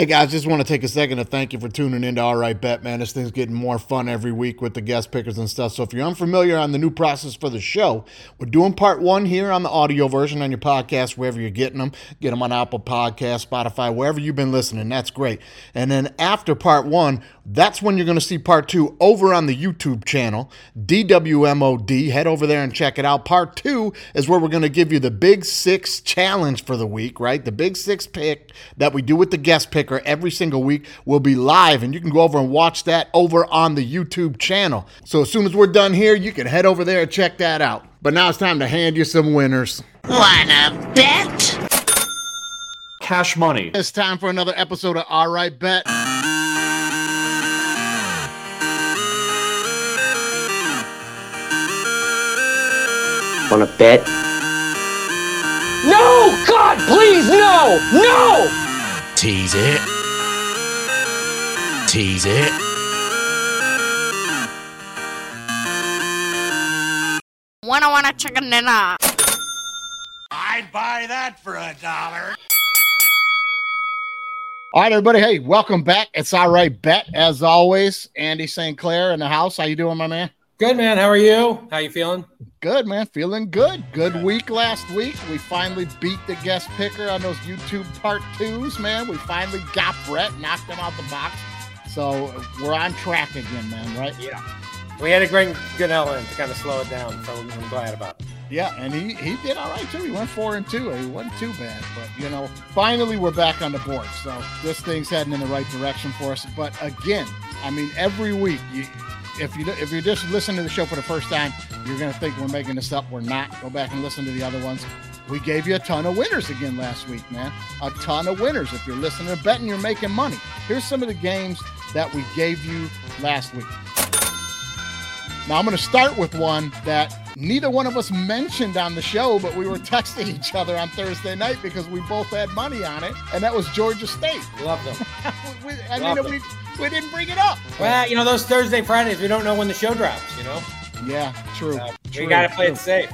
Hey, guys, just want to take a second to thank you for tuning in to All Right Bet, man. This thing's getting more fun every week with the guest pickers and stuff. So if you're unfamiliar on the new process for the show, we're doing part one here on the audio version on your podcast, wherever you're getting them. Get them on Apple Podcasts, Spotify, wherever you've been listening. That's great. And then after part one, that's when you're going to see part two over on the YouTube channel, DWMOD. Head over there and check it out. Part two is where we're going to give you the Big Six challenge for the week, right? The Big Six pick that we do with the guest pickers every single week will be live, and you can go over and watch that over on the YouTube channel. So as soon as we're done here, you can head over there and check that out. But now it's time to hand you some winners. Wanna bet? Cash money. It's time for another episode of All Right Bet. Wanna bet? No! God, please, no! No! Tease it. Tease it. Wanna chicken dinner? I'd buy that for $1. All right, everybody. Hey, welcome back. It's All Right Bet, as always. Andy St. Clair in the house. How you doing, my man? Good, man. How are you? How you feeling? Good, man. Feeling good. Good week last week. We finally beat the guest picker on those YouTube part twos, man. We finally got Brett, knocked him out the box. So we're on track again, man, right? Yeah. We had a good element to kind of slow it down, so I'm glad about it. Yeah, and he did all right, too. He went 4-2. He wasn't too bad. But, you know, finally we're back on the board. So this thing's heading in the right direction for us. But, again, I mean, every week you – If you're just listening to the show for the first time, you're going to think we're making this up. We're not. Go back and listen to the other ones. We gave you a ton of winners again last week, man. A ton of winners. If you're listening to betting, you're making money. Here's some of the games that we gave you last week. Now, I'm going to start with one that neither one of us mentioned on the show, but we were texting each other on Thursday night because we both had money on it, and that was Georgia State. Love them. We didn't bring it up. Well, you know, those Thursday, Fridays, we don't know when the show drops, you know? Yeah, true. We got to play it safe.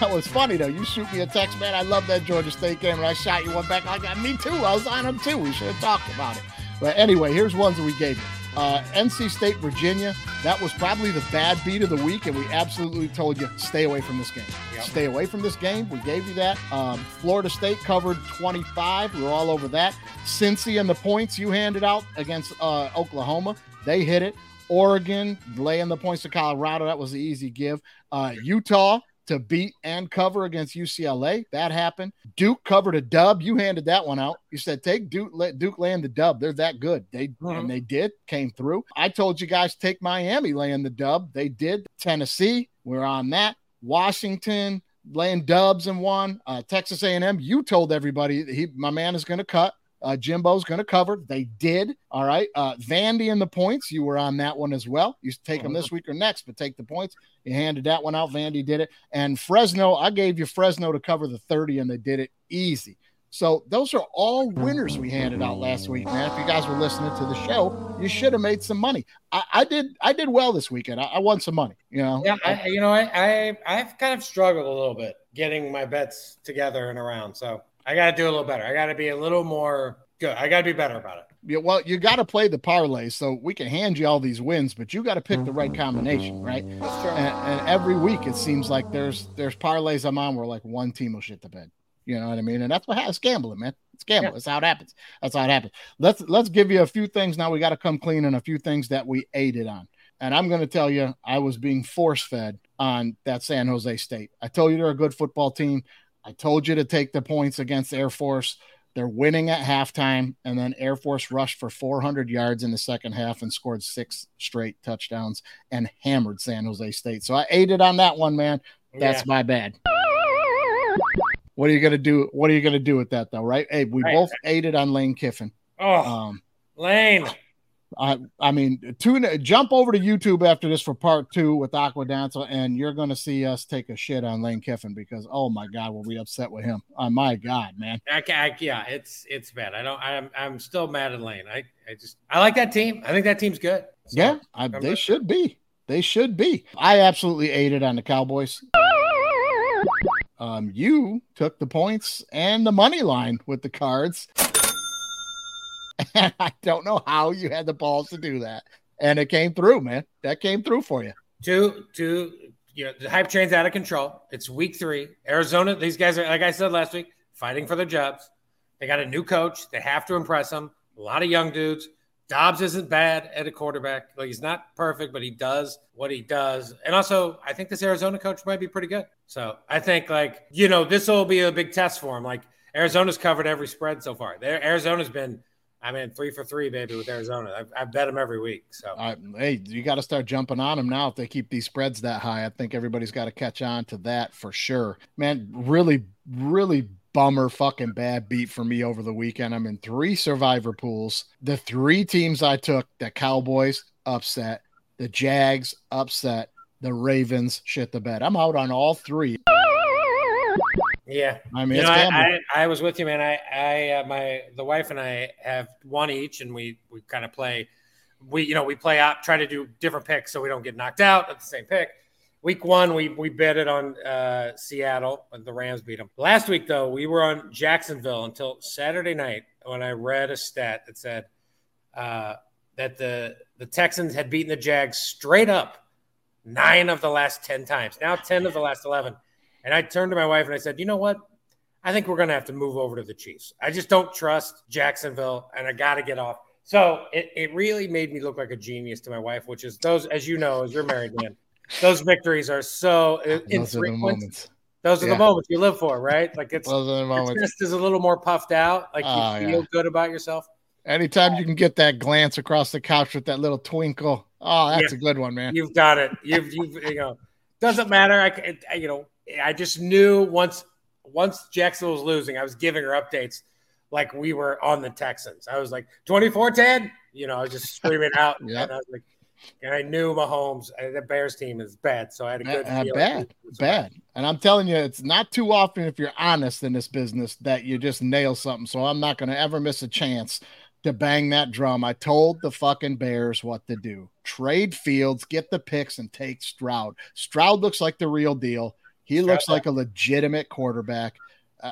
That was funny, though. You shoot me a text, man. I love that Georgia State game, and I shot you one back. I got me, too. I was on them, too. We should have talked about it. But anyway, here's ones that we gave you. NC State, Virginia, that was probably the bad beat of the week, and we absolutely told you, stay away from this game. Yep. Stay away from this game. We gave you that. Florida State covered 25. We were all over that. Cincy and the points you handed out against Oklahoma, they hit it. Oregon, laying the points to Colorado, that was the easy give. Utah to beat and cover against UCLA. That happened. Duke covered a dub. You handed that one out. You said, take Duke, let Duke land the dub. They're that good. And they did, came through. I told you guys, take Miami laying the dub. They did. Tennessee, we're on that. Washington laying dubs and won. Texas A&M, you told everybody, my man is going to cut. Jimbo's going to cover. They did. All right. Vandy and the points. You were on that one as well. You take them this week or next, but take the points. You handed that one out. Vandy did it. And Fresno, I gave you Fresno to cover the 30, and they did it easy. So those are all winners we handed out last week, man. If you guys were listening to the show, you should have made some money. I did well this weekend. I won some money, you know. Yeah, I've kind of struggled a little bit getting my bets together and around, so I got to do a little better. I got to be a little more good. I got to be better about it. Yeah, well, you got to play the parlay, so we can hand you all these wins, but you got to pick the right combination, right? That's true. And every week it seems like there's parlays I'm on where like one team will shit the bed. You know what I mean? And that's what happens. Gambling, man. It's gambling. Yeah. That's how it happens. Let's give you a few things now. We got to come clean on a few things that we aided on. And I'm going to tell you, I was being force-fed on that San Jose State. I told you they're a good football team. I told you to take the points against Air Force. They're winning at halftime, and then Air Force rushed for 400 yards in the second half and scored 6 straight touchdowns and hammered San Jose State. So I aided on that one, man. That's my bad. What are you gonna do? What are you gonna do with that, though? Right? Hey, we both aided on Lane Kiffin. Oh, Lane. I mean, jump over to YouTube after this for part two with Acquah Dansoh, and you're going to see us take a shit on Lane Kiffin because, oh my God, were we upset with him? Oh my God, man. It's bad. I'm still mad at Lane. I like that team. I think that team's good. So, yeah, they should be. They should be. I absolutely aided on the Cowboys. You took the points and the money line with the Cards. And I don't know how you had the balls to do that. And it came through, man. That came through for you. You know, the hype train's out of control. It's week three. Arizona, these guys are, like I said last week, fighting for their jobs. They got a new coach. They have to impress them. A lot of young dudes. Dobbs isn't bad at a quarterback. Like, he's not perfect, but he does what he does. And also, I think this Arizona coach might be pretty good. So I think, like, you know, this will be a big test for him. Like, Arizona's covered every spread so far. Arizona's been, I mean, 3 for 3, baby, with Arizona. I bet them every week. So, hey, you got to start jumping on them now if they keep these spreads that high. I think everybody's got to catch on to that for sure. Man, really, really bummer fucking bad beat for me over the weekend. I'm in 3 survivor pools. The 3 teams I took, the Cowboys upset, the Jags upset, the Ravens shit the bed. I'm out on all 3. Yeah. I mean, you know, I was with you, man. The wife and I have one each, and we kind of play, we play out, try to do different picks so we don't get knocked out at the same pick. Week 1, we bet it on Seattle, and the Rams beat them. Last week, though, we were on Jacksonville until Saturday night when I read a stat that said that the Texans had beaten the Jags straight up 9 of the last 10 times. Now 10 of the last 11. And I turned to my wife and I said, you know what? I think we're going to have to move over to the Chiefs. I just don't trust Jacksonville, and I got to get off. So it really made me look like a genius to my wife, which is those, as you know, as you're married, man. Those victories are so infrequent. Those are the moments you live for, right? Like, it's your chest is a little more puffed out. Like, you feel good about yourself. Anytime you can get that glance across the couch with that little twinkle. Oh, that's a good one, man. You've got it. Doesn't matter. I just knew once Jacksonville was losing, I was giving her updates like we were on the Texans. I was like 24-10. I was just screaming out. And I was like, and I knew Mahomes, the Bears team is bad, so I had a good feeling. Bad. And I'm telling you, it's not too often, if you're honest in this business, that you just nail something. So I'm not going to ever miss a chance to bang that drum. I told the fucking Bears what to do. Trade Fields, get the picks, and take Stroud. Stroud looks like the real deal. He looks like a legitimate quarterback.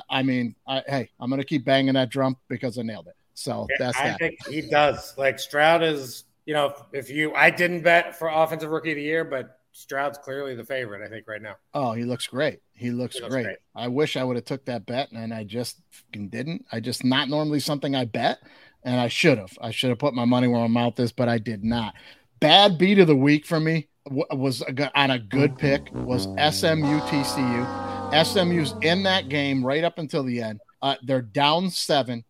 I'm going to keep banging that drum because I nailed it. So that's that. I think he does. Like, Stroud is... I didn't bet for Offensive Rookie of the Year, but Stroud's clearly the favorite, I think, right now. Oh, he looks great. He looks great. I wish I would have took that bet, and I just didn't. I just not normally something I bet, and I should have. I should have put my money where my mouth is, but I did not. Bad beat of the week for me was on a good pick was SMU-TCU. SMU's in that game right up until the end. They're down 7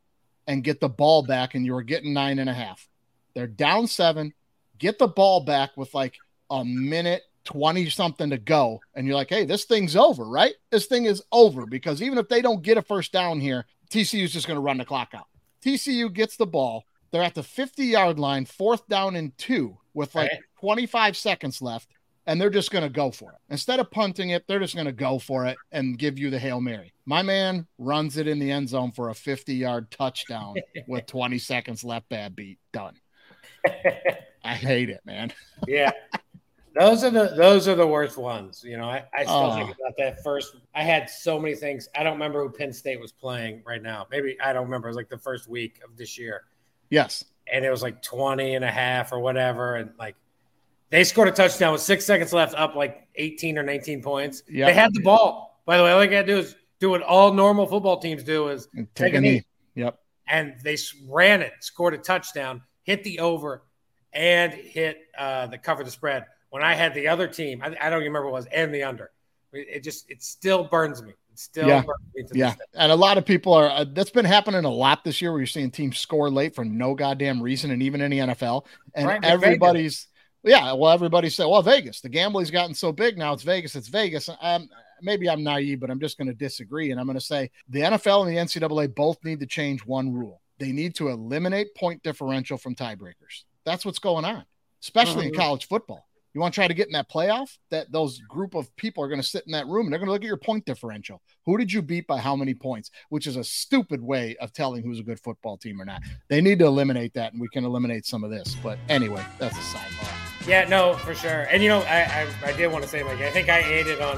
and get the ball back, and you were getting 9.5. They're down 7, get the ball back with like 1:20 something to go. And you're like, hey, this thing's over, right? This thing is over, because even if they don't get a first down here, TCU's just going to run the clock out. TCU gets the ball. They're at the 50-yard line, 4th down and 2 with like 25 seconds left. And they're just going to go for it. Instead of punting it, they're just going to go for it and give you the Hail Mary. My man runs it in the end zone for a 50-yard touchdown with 20 seconds left. Bad beat. Done. I hate it, man. Yeah. Those are the worst ones. I still think about that first. I had so many things. I don't remember who Penn State was playing right now. Maybe I don't remember. It was like the first week of this year. Yes. And it was like 20.5 or whatever. And like they scored a touchdown with 6 seconds left, up like 18 or 19 points. Yep. They had the ball. By the way, all you gotta do is do what all normal football teams do is take a knee. Yep. And they ran it, scored a touchdown, hit the over, and hit the cover the spread. When I had the other team, I don't even remember what it was, and the under. It still burns me. It still burns me to this day. And a lot of people are – that's been happening a lot this year, where you're seeing teams score late for no goddamn reason, and even in the NFL. And everybody's – everybody said, well, Vegas. The gambling's gotten so big now. It's Vegas. It's Vegas. Maybe I'm naive, but I'm just going to disagree, and I'm going to say the NFL and the NCAA both need to change one rule. They need to eliminate point differential from tiebreakers. That's what's going on, especially in college football. You want to try to get in that playoff, that those group of people are going to sit in that room and they're going to look at your point differential. Who did you beat by how many points, which is a stupid way of telling who's a good football team or not. They need to eliminate that, and we can eliminate some of this. But anyway, that's a sidebar. Yeah, no, for sure. And, I did want to say, Mike, I think I ate it on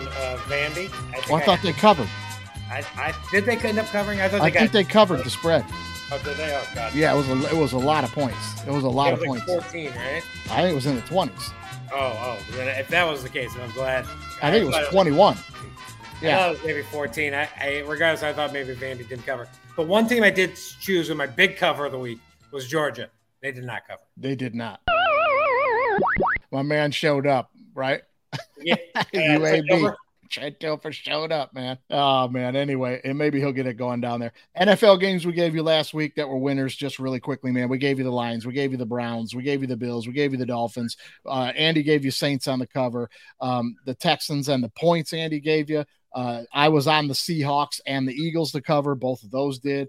Vandy. I thought they covered. Did they end up covering? I think they covered the spread. Oh, did they? Oh, God. Yeah, it was a lot of points. It was a lot of points. 14, right? I think it was in the 20s. Oh, if that was the case, I'm glad. I think it was 21. Yeah, I thought it was maybe 14. Regardless, I thought maybe Vandy didn't cover. But one team I did choose in my big cover of the week was Georgia. They did not cover. They did not. My man showed up, right? Yeah. UAB. Chet Tilfer showed up, man. Oh, man. Anyway, and maybe he'll get it going down there. NFL games we gave you last week that were winners, just really quickly, man. We gave you the Lions. We gave you the Browns. We gave you the Bills. We gave you the Dolphins. Andy gave you Saints on the cover. The Texans and the points Andy gave you. I was on the Seahawks and the Eagles to cover. Both of those did.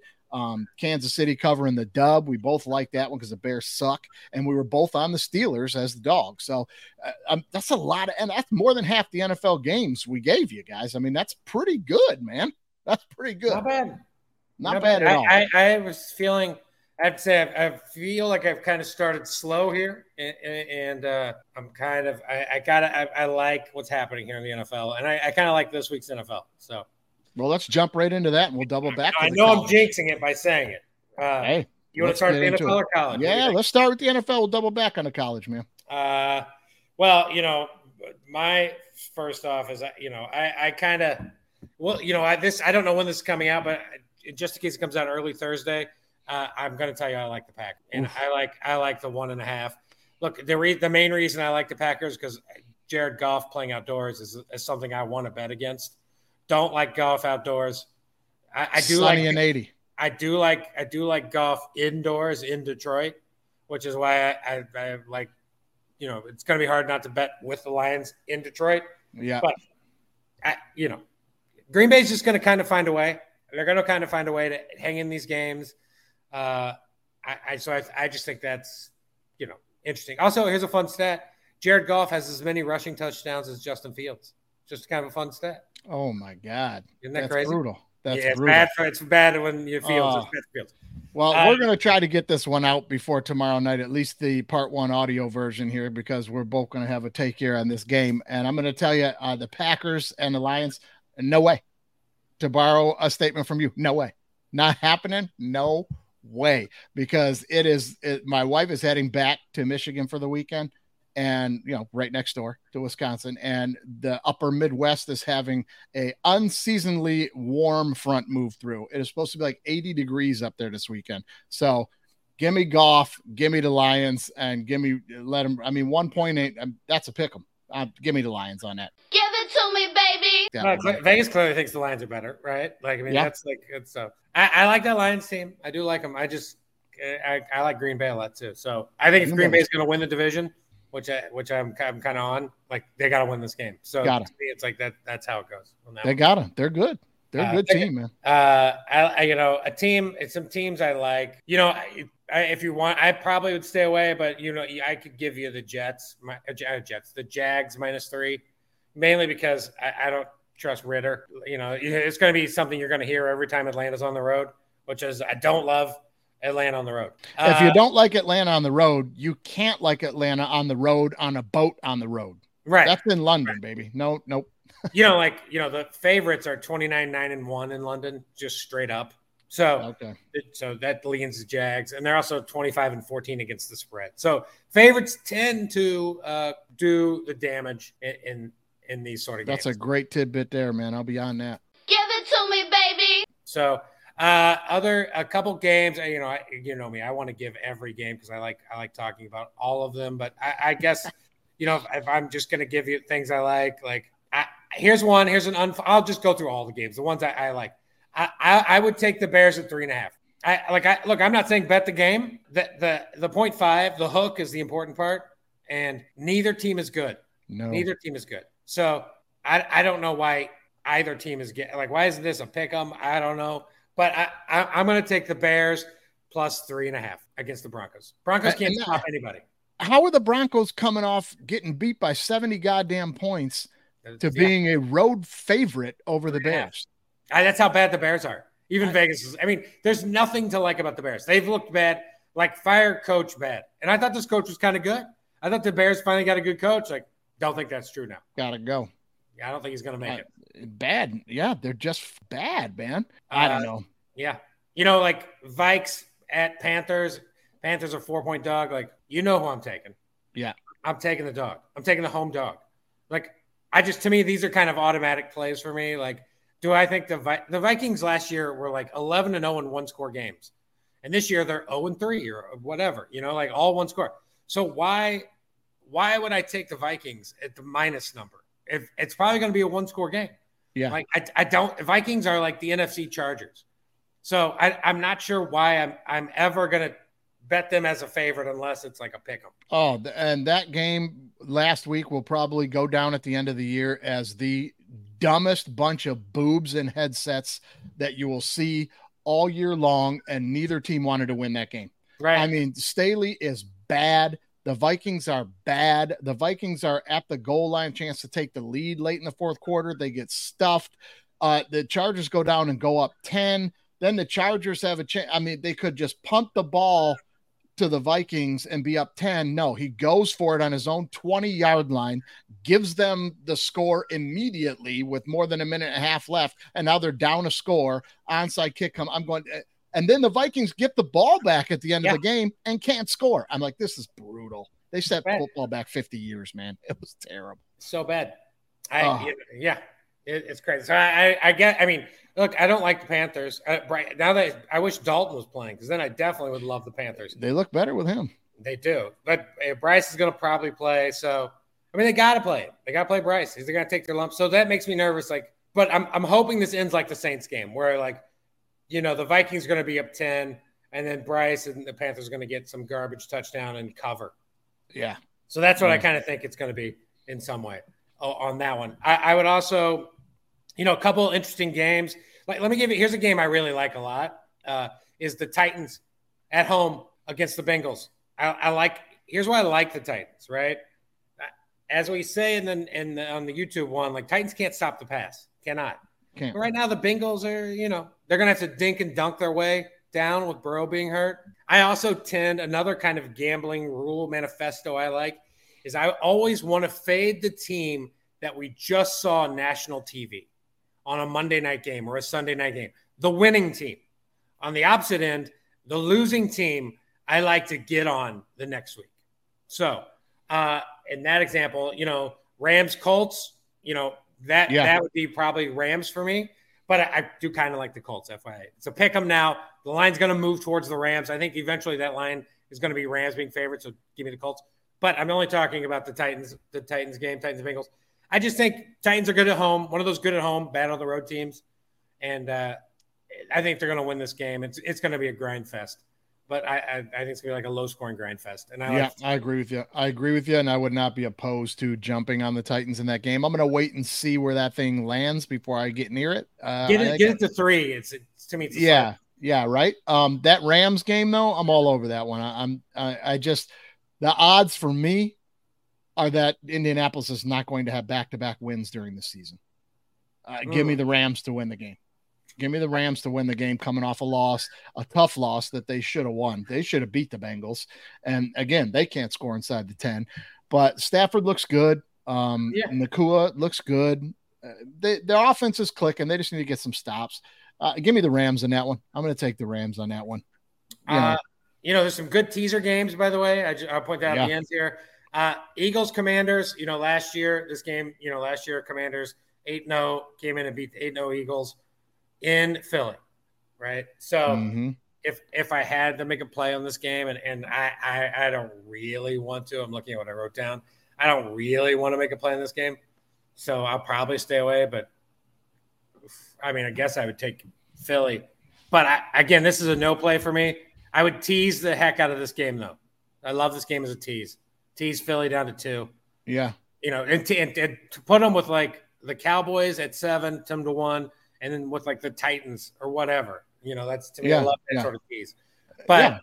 Kansas City covering the dub. We both like that one because the Bears suck, and we were both on the Steelers as the dog. So that's a lot, and that's more than half the NFL games we gave you guys. I mean, that's pretty good, man. That's pretty good. Not bad. Not bad at all. I was feeling. I'd say I feel like I've kind of started slow here, and I'm kind of. I like what's happening here in the NFL, and I kind of like this week's NFL. So. Well, let's jump right into that, and we'll double back. I know I'm jinxing it by saying it. Hey, you want to start with the NFL or college? Yeah, let's start with the NFL. We'll double back on the college, man. Well, you know, my first off is, you know, I kind of, well, you know, I don't know when this is coming out, but just in case it comes out early Thursday, I'm going to tell you I like the Pack, and I like the 1.5. Look, the main reason I like the Packers because Jared Goff playing outdoors is something I want to bet against. Don't like golf outdoors. I do sunny like and 80. I do like golf indoors in Detroit, which is why I like. You know, it's going to be hard not to bet with the Lions in Detroit. Yeah, but you know, Green Bay's just going to kind of find a way. They're going to kind of find a way to hang in these games. So I just think that's, you know, interesting. Also, here's a fun stat: Jared Goff has as many rushing touchdowns as Justin Fields. Just kind of a fun stat. Oh my God! Isn't that crazy? Brutal. That's brutal. It's bad when you feel. Well, we're going to try to get this one out before tomorrow night, at least the part one audio version here, because we're both going to have a take here on this game. And I'm going to tell you, the Packers and the Lions, no way. To borrow a statement from you, no way, not happening. No way, because my wife is heading back to Michigan for the weekend. And, you know, right next door to Wisconsin, and the upper Midwest is having a unseasonably warm front move through. It is supposed to be like 80 degrees up there this weekend. So give me Goff, give me the Lions, and let them. I mean, 1.8, that's a pick 'em. Give me the Lions on that. Give it to me, baby. Vegas clearly thinks the Lions are better, right? Like, I mean, That's like good stuff. I like that Lions team. I do like them. I like Green Bay a lot too. So I think if Green Bay's going to win the division, which I'm kind of on, like, they got to win this game. So to me, it's like that's how it goes. They got them. They're good. They're a good team, man. Some teams I like, you know, if you want, I probably would stay away, but you know, I could give you the the Jags -3, mainly because I don't trust Ritter. You know, it's going to be something you're going to hear every time Atlanta's on the road, which is, I don't love Atlanta on the road. If you don't like Atlanta on the road, you can't like Atlanta on the road on a boat on the road. Right. That's in London, right, baby. No, nope. You know, like, you know, the favorites are 29-9-1 in London, just straight up. So, okay. So that leans the Jags, and they're also 25-14 against the spread. So favorites tend to do the damage in these sort of games. That's a great tidbit there, man. I'll be on that. Give it to me, baby. So. A couple games, you know, you know me, I want to give every game because I like talking about all of them. But I guess, you know, if I'm just going to give you things I like I'll just go through all the games, the ones I like. I would take the Bears at 3.5. I'm not saying bet the game. The 0.5, the hook is the important part, and neither team is good. No, neither team is good. So I don't know why either team is why isn't this a pick 'em? I don't know. But I'm going to take the Bears plus 3.5 against the Broncos. Broncos can't stop anybody. How are the Broncos coming off getting beat by 70 goddamn points to being a road favorite over the Bears? That's how bad the Bears are. Even Vegas is. I mean, there's nothing to like about the Bears. They've looked bad, like fire coach bad. And I thought this coach was kind of good. I thought the Bears finally got a good coach. Like, don't think that's true now. Gotta go. I don't think he's going to make it. Bad. Yeah, they're just bad, man. I don't know. Yeah. You know, like Vikes at Panthers. Panthers are 4-point dog. Like, you know who I'm taking. Yeah. I'm taking the dog. I'm taking the home dog. Like, I just, to me, these are kind of automatic plays for me. Like, do I think the Vikings last year were like 11-0 in one-score games. And this year they're 0-3 or whatever, you know, like all one score. So why would I take the Vikings at the minus number? If it's probably going to be a one-score game. Yeah. Like I don't – Vikings are like the NFC Chargers. So I'm not sure why I'm ever going to bet them as a favorite unless it's like a pick 'em. Oh, and that game last week will probably go down at the end of the year as the dumbest bunch of boobs and headsets that you will see all year long, and neither team wanted to win that game. Right. I mean, Staley is bad. The Vikings are bad. The Vikings are at the goal line, chance to take the lead late in the fourth quarter. They get stuffed. The Chargers go down and go up 10. Then the Chargers have a chance. I mean, they could just punt the ball to the Vikings and be up 10. No, he goes for it on his own 20-yard line, gives them the score immediately with more than a minute and a half left, and now they're down a score. Onside kick come. I'm going, and then the Vikings get the ball back at the end of the game and can't score. I'm like, this is brutal. They set football back 50 years, man. It was terrible. So bad. It's crazy. So I get. I mean, look, I don't like the Panthers. Now that I wish Dalton was playing, because then I definitely would love the Panthers. They look better with him. They do. But Bryce is going to probably play. So I mean, they got to play. They got to play Bryce. He's going to take their lump. So that makes me nervous. Like, but I'm hoping this ends like the Saints game, where like, you know, the Vikings are going to be up 10, and then Bryce and the Panthers are going to get some garbage touchdown and cover. Yeah. So that's what I kind of think it's going to be in some way on that one. I would also. You know, a couple interesting games. Like, let me give you – here's a game I really like a lot is the Titans at home against the Bengals. I like – here's why I like the Titans, right? As we say on the YouTube one, like, Titans can't stop the pass. Cannot. Can't. But right now the Bengals are, you know, they're going to have to dink and dunk their way down with Burrow being hurt. I also tend – another kind of gambling rule manifesto I like is I always want to fade the team that we just saw on national TV. On a Monday night game or a Sunday night game, the winning team. On the opposite end, the losing team, I like to get on the next week. So in that example, you know, Rams, Colts, you know, that would be probably Rams for me. But I do kind of like the Colts, FYI. So pick them now. The line's going to move towards the Rams. I think eventually that line is going to be Rams being favored, so give me the Colts. But I'm only talking about the Titans game, Titans-Bengals. I just think Titans are good at home. One of those good at home, bad on the road teams. And I think they're going to win this game. It's going to be a grind fest. But I think it's going to be like a low-scoring grind fest. And I agree with you. And I would not be opposed to jumping on the Titans in that game. I'm going to wait and see where that thing lands before I get near it. Get it to three. It's to me. It's yeah. Slide. Yeah. Right. That Rams game, though, I'm all over that one. I just the odds for me are that Indianapolis is not going to have back-to-back wins during the season. Give me the Rams to win the game. Give me the Rams to win the game coming off a loss, a tough loss that they should have won. They should have beat the Bengals. And, again, they can't score inside the 10. But Stafford looks good. Nakua looks good. Their offense is clicking. They just need to get some stops. Give me the Rams on that one. I'm going to take the Rams on that one. You know, there's some good teaser games, by the way. I'll point that out at the end here. Eagles, Commanders, you know, last year, Commanders 8-0 came in and beat the 8-0 Eagles in Philly, right? So if I had to make a play on this game, and I don't really want to, I'm looking at what I wrote down. I don't really want to make a play in this game, so I'll probably stay away. But, I mean, I guess I would take Philly. But, again, this is a no play for me. I would tease the heck out of this game, though. I love this game as a tease. Tease Philly down to 2. Yeah. You know, and to put them with, like, the Cowboys at 7, them to 1, and then with, like, the Titans or whatever. You know, that's, to me, I love that sort of tease. But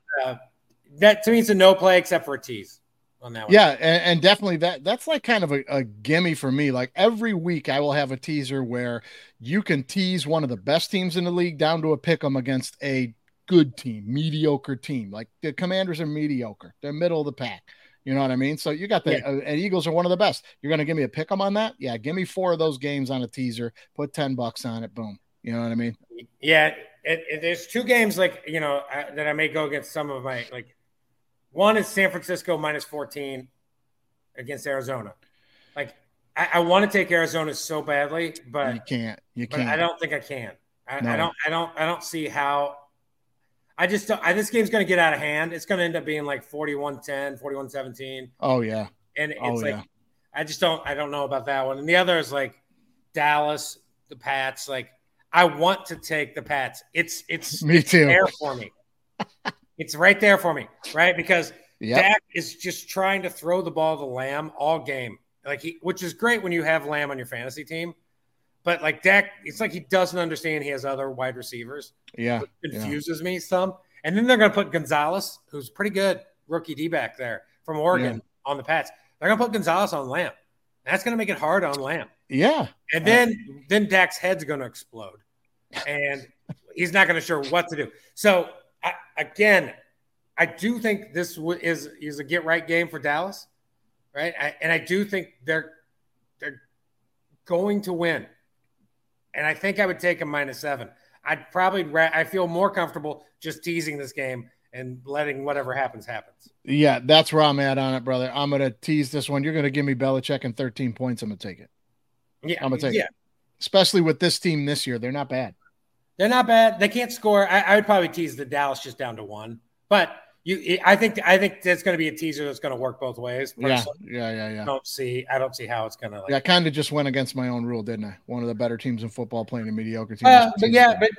that, to me, it's a no play except for a tease on that one. Yeah, and definitely that's, like, kind of a gimme for me. Like, every week I will have a teaser where you can tease one of the best teams in the league down to a pick-em against a good team, mediocre team. Like, the Commanders are mediocre. They're middle of the pack. You know what I mean? So you got and Eagles are one of the best. You're going to give me a pick 'em on that? Yeah, give me 4 of those games on a teaser. Put $10 on it. Boom. You know what I mean? Yeah, There's two games, like, you know, that I may go against some of my, like, one is San Francisco -14 against Arizona. Like, I want to take Arizona so badly, but you can't. But I don't think I can. I don't see how. This game's going to get out of hand. It's going to end up being like 41-10, 41-17. Oh yeah. And it's I don't know about that one. And the other is like Dallas, the Pats. Like, I want to take the Pats. It's me too. There for me. It's right there for me, right? Because Dak is just trying to throw the ball to Lamb all game. Like, which is great when you have Lamb on your fantasy team, but like Dak, it's like he doesn't understand he has other wide receivers. Yeah, it confuses me some. And then they're going to put Gonzalez, who's pretty good rookie D back there from Oregon, on the Pats. They're going to put Gonzalez on Lamb. That's going to make it hard on Lamb. Yeah, and then Dak's head's going to explode, and he's not going to sure what to do. So I do think this is a get right game for Dallas. Right, I do think they're going to win, and I think I would take a -7. I'd probably I feel more comfortable just teasing this game and letting whatever happens. Yeah, that's where I'm at on it, brother. I'm gonna tease this one. You're gonna give me Belichick and 13 points. I'm gonna take it. Yeah, I'm gonna take it. Especially with this team this year, they're not bad. They can't score. I would probably tease the Dallas just down to 1, but. I think that's going to be a teaser that's going to work both ways. Personally. Yeah. I don't see how it's going to. I kind of just went against my own rule, didn't I? One of the better teams in football playing a mediocre team. But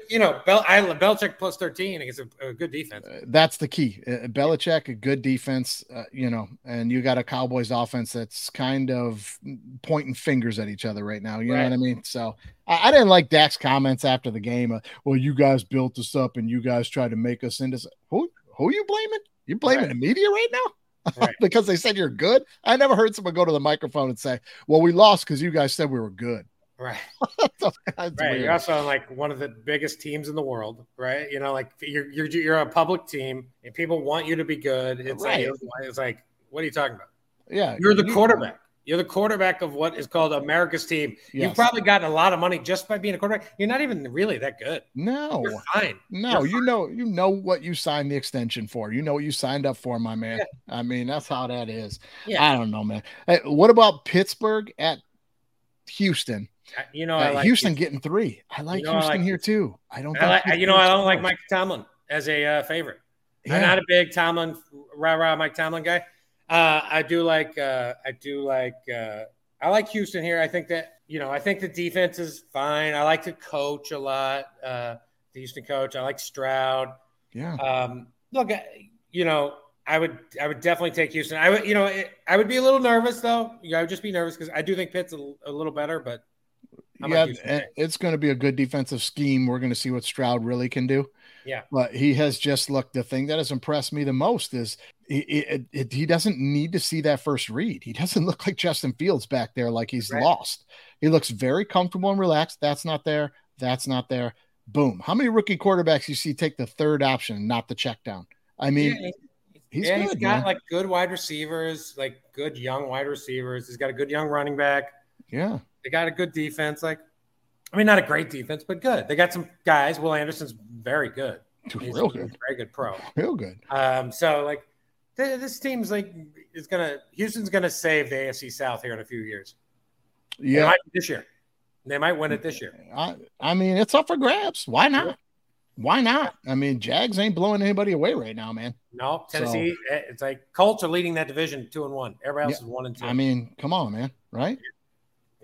you know, Belichick +13 against a good defense. That's the key. Belichick, a good defense, you know, and you got a Cowboys offense that's kind of pointing fingers at each other right now. You know what I mean? So. I didn't like Dak's comments after the game. Well, you guys built us up and you guys tried to make us into Who are you blaming? You're blaming the media right now because they said you're good. I never heard someone go to the microphone and say, well, we lost because you guys said we were good. Right. Weird. You're also like one of the biggest teams in the world, right? You know, like you're a public team and people want you to be good. It's like, what are you talking about? Yeah. You're the quarterback. You're the quarterback of what is called America's team. Yes. You've probably gotten a lot of money just by being a quarterback. You're not even really that good. No. You're fine. No, you're fine. You know what you signed the extension for. You know what you signed up for, my man. Yeah. I mean, that's how that is. Yeah. I don't know, man. Hey, what about Pittsburgh at Houston? You know, I like Houston getting 3. I like Houston here too. I don't like Mike Tomlin as a favorite. Yeah. I'm not a big Tomlin, rah-rah Mike Tomlin guy. I like Houston here. I think the defense is fine. I like the coach a lot. The Houston coach, I like Stroud. Yeah. Look, you know, I would definitely take Houston. I would be a little nervous though. I would just be nervous because I do think Pitt's a little better, but it's going to be a good defensive scheme. We're going to see what Stroud really can do. Yeah. But he has just looked. The thing that has impressed me the most is he doesn't need to see that first read. He doesn't look like Justin Fields back there. Like he's lost. He looks very comfortable and relaxed. That's not there. Boom. How many rookie quarterbacks you see take the third option, not the check down? I mean, he's good, got like good wide receivers, like good young wide receivers. He's got a good young running back. Yeah. They got a good defense. Like, I mean, not a great defense, but good. They got some guys. Will Anderson's very good. He's very good pro. Real good. So, like, this team's like it's gonna. Houston's gonna save the AFC South here in a few years. Yeah, this year they might win it this year. I mean, it's up for grabs. Why not? Yeah. Why not? I mean, Jags ain't blowing anybody away right now, man. No, Tennessee. So, it's like Colts are leading that division 2-1. Everybody else is 1-2. I mean, come on, man. Right. Yeah.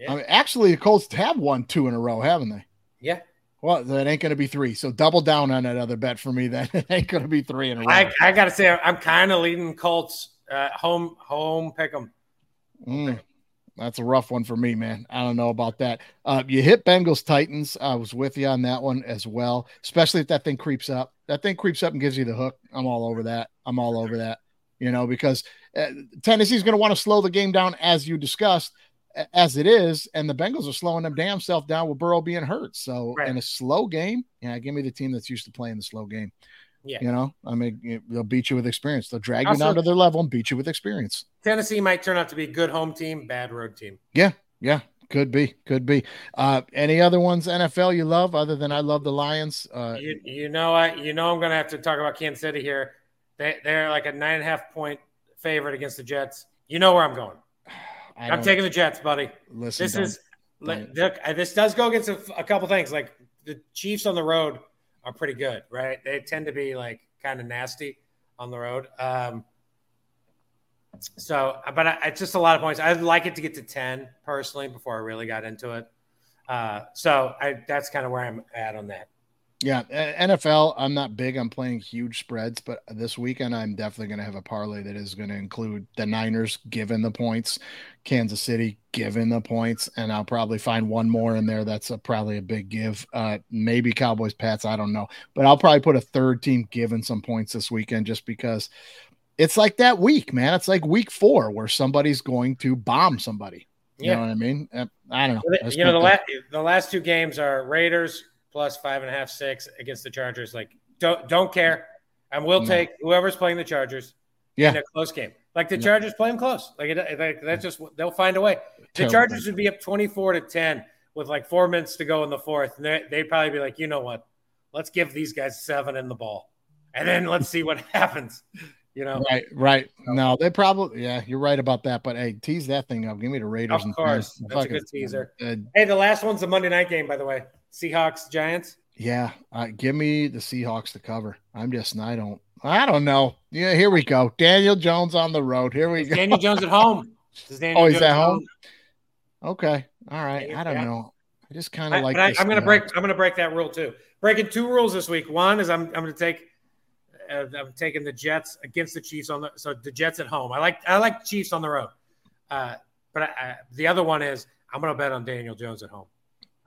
Yeah. I mean, actually, the Colts have won 2 in a row, haven't they? Yeah. Well, that ain't going to be 3. So double down on that other bet for me. That it ain't going to be 3 in a row. I got to say, I'm kind of leading Colts home pick 'em. That's a rough one for me, man. I don't know about that. You hit Bengals Titans. I was with you on that one as well, especially if that thing creeps up. That thing creeps up and gives you the hook. I'm all over that. You know, because Tennessee's going to want to slow the game down, as you discussed. As it is, and the Bengals are slowing them damn self down with Burrow being hurt. So in a slow game, give me the team that's used to playing the slow game. Yeah. You know, I mean, they'll beat you with experience. They'll drag you down to their level and beat you with experience. Tennessee might turn out to be a good home team, bad road team. Yeah. Could be. Any other ones NFL you love other than I love the Lions? I'm going to have to talk about Kansas City here. They're like a 9.5 point favorite against the Jets. You know where I'm going. I'm taking the Jets, buddy. Listen, this does go against a couple things. Like the Chiefs on the road are pretty good, right? They tend to be like kind of nasty on the road. It's just a lot of points. I'd like it to get to 10 personally before I really got into it. That's kind of where I'm at on that. Yeah, NFL, I'm not big on playing huge spreads, but this weekend I'm definitely going to have a parlay that is going to include the Niners given the points, Kansas City given the points, and I'll probably find one more in there that's probably a big give. Maybe Cowboys, Pats, I don't know. But I'll probably put a third team given some points this weekend just because it's like that week, man. It's like week 4 where somebody's going to bomb somebody. You know what I mean? I don't know. The last two games are Raiders, plus 5.5, 6 against the Chargers. Like, don't care. And we'll take whoever's playing the Chargers in a close game. Like, the Chargers play them close. They'll find a way. The Chargers would be up 24-10 with, 4 minutes to go in the fourth. And they'd probably be like, you know what? Let's give these guys 7 in the ball. And then let's see what happens. You know? Right. No, they probably – yeah, you're right about that. But, hey, tease that thing up. Give me the Raiders. Of course. That's a good teaser. Hey, the last one's the Monday night game, by the way. Seahawks, Giants. Yeah, give me the Seahawks to cover. I don't know. Yeah, here we go. Daniel Jones on the road. Here we go. Daniel Jones at home. He's at home. Okay, all right. Yeah, I don't know. I just kind of like. I'm gonna break that rule too. Breaking 2 rules this week. One is I'm taking the Jets against the Chiefs so the Jets at home. I like Chiefs on the road. But the other one is I'm gonna bet on Daniel Jones at home.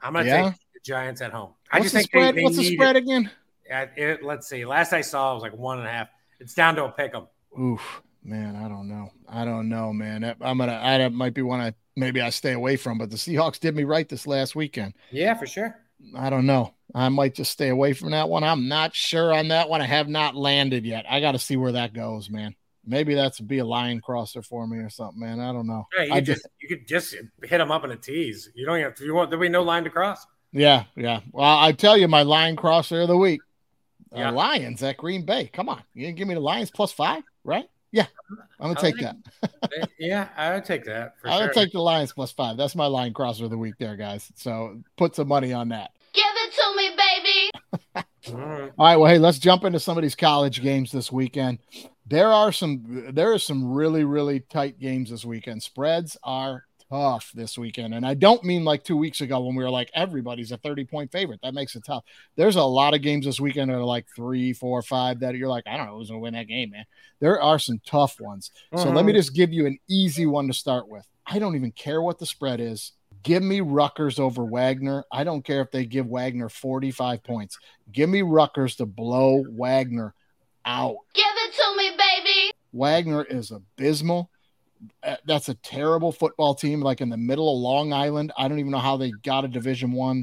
I'm gonna take Giants at home. What's the spread again? Let's see. Last I saw, it was 1.5. It's down to a pick 'em. Oof, man. I don't know, man. I might be one maybe I stay away from, but the Seahawks did me right this last weekend. Yeah, for sure. I don't know. I might just stay away from that one. I'm not sure on that one. I have not landed yet. I got to see where that goes, man. Maybe that's be a lion crosser for me or something, man. I don't know. Yeah, you could just hit them up in a tease. You don't have to. There'll be no line to cross. Yeah. Well, I tell you, my lion crosser of the week, Lions at Green Bay. Come on, you gonna give me the Lions plus 5, right? Yeah, I'm gonna take that. Yeah, I would take that. For sure. I would take the Lions plus 5. That's my lion crosser of the week, there, guys. So put some money on that. Give it to me, baby. All right. Well, hey, let's jump into some of these college games this weekend. There are some really, really tight games this weekend. Spreads are tough this weekend. And I don't mean 2 weeks ago when we were everybody's a 30-point favorite. That makes it tough. There's a lot of games this weekend that are 3, 4, 5 that you're I don't know who's going to win that game, man. There are some tough ones. Mm-hmm. So let me just give you an easy one to start with. I don't even care what the spread is. Give me Rutgers over Wagner. I don't care if they give Wagner 45 points. Give me Rutgers to blow Wagner out. Give it to me, baby. Wagner is abysmal. That's a terrible football team, in the middle of Long Island. I don't even know how they got a Division I,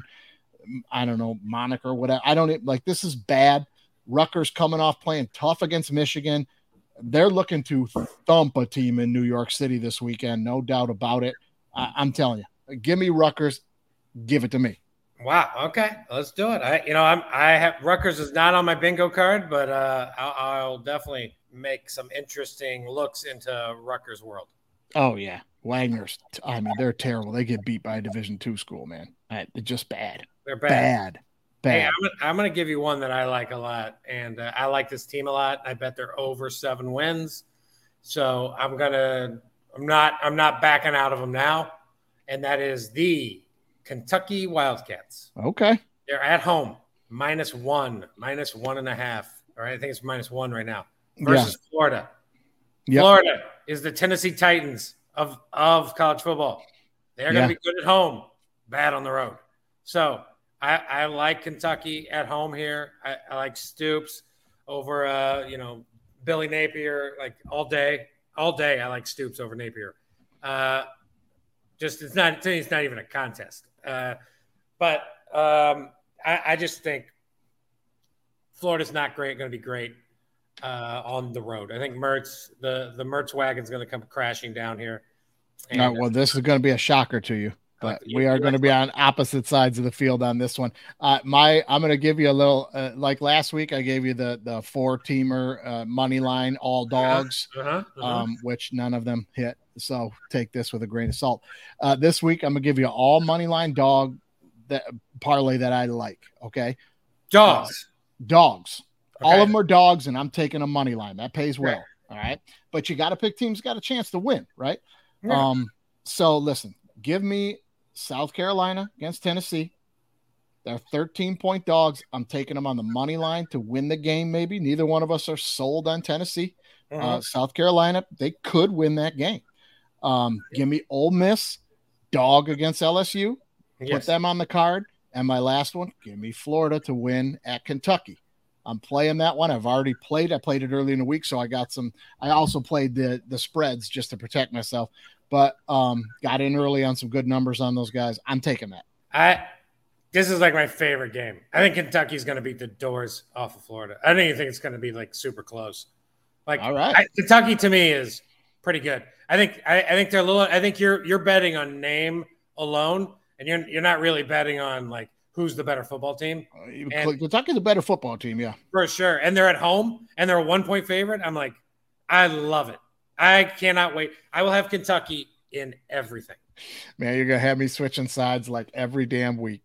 I don't know, moniker, whatever. I don't this is bad. Rutgers coming off playing tough against Michigan. They're looking to thump a team in New York City this weekend. No doubt about it. I'm telling you, give me Rutgers. Give it to me. Wow. Okay. Let's do it. Rutgers is not on my bingo card, but I'll definitely make some interesting looks into Rutgers world. Oh yeah. Wagner's. They're terrible. They get beat by a Division II school, man. They're just bad. They're bad. Hey, I'm going to give you one that I like a lot. And I like this team a lot. I bet they're over 7 wins. So I'm not backing out of them now. And that is the Kentucky Wildcats. Okay. They're at home. -1, -1.5. All right. I think it's -1 right now. Versus Florida. Yep. Florida is the Tennessee Titans of college football. They're going to be good at home, bad on the road. So I like Kentucky at home here. I like Stoops over, Billy Napier, all day. I like Stoops over Napier. It's not even a contest. I just think Florida's not great. Going to be great on the road. I think Mertz, the Mertz wagon's going to come crashing down here. This is going to be a shocker to you. But we are going to be on opposite sides of the field on this one. I'm going to give you a little, like last week, I gave you the four-teamer money line, all dogs, which none of them hit. So take this with a grain of salt. This week, I'm going to give you all money line dog that parlay that I like, okay? Dogs. Okay. All of them are dogs, and I'm taking a money line. That pays well, all right? But you got to pick teams got a chance to win, right? Yeah. So listen, give me South Carolina against Tennessee. They're 13-point dogs. I'm taking them on the money line to win the game maybe. Neither one of us are sold on Tennessee. South Carolina, they could win that game. Give me Ole Miss, dog against LSU. Put them on the card. And my last one, give me Florida to win at Kentucky. I'm playing that one. I've already played. I played it early in the week, so I got some. I also played the spreads just to protect myself. But got in early on some good numbers on those guys. I'm taking that. This is like my favorite game. I think Kentucky's going to beat the doors off of Florida. I don't even think it's going to be like super close. Like, all right, Kentucky to me is pretty good. I think they're a little. I think you're betting on name alone, and you're not really betting on like who's the better football team. Kentucky's a better football team, yeah, for sure. And they're at home, and they're a 1-point favorite. I'm like, I love it. I cannot wait. I will have Kentucky in everything. Man, you're going to have me switching sides like every damn week.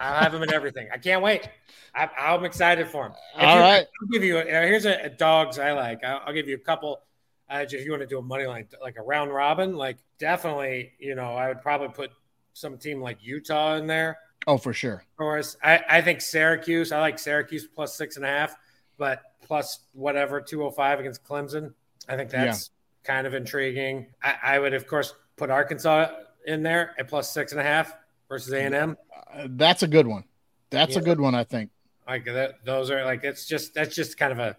I'll have them in everything. I can't wait. I'm excited for them. All right. I'll give you here's a dogs I like. I'll give you a couple. If you want to do a money line, like a round robin, like definitely, I would probably put some team like Utah in there. Oh, for sure. Of course. I think Syracuse. I like Syracuse plus 6.5, but plus whatever, 205 against Clemson. I think that's kind of intriguing. I would, of course, put Arkansas in there at plus 6.5 versus A&M. That's a good one. That's a good one, I think. Like those are like that's just kind of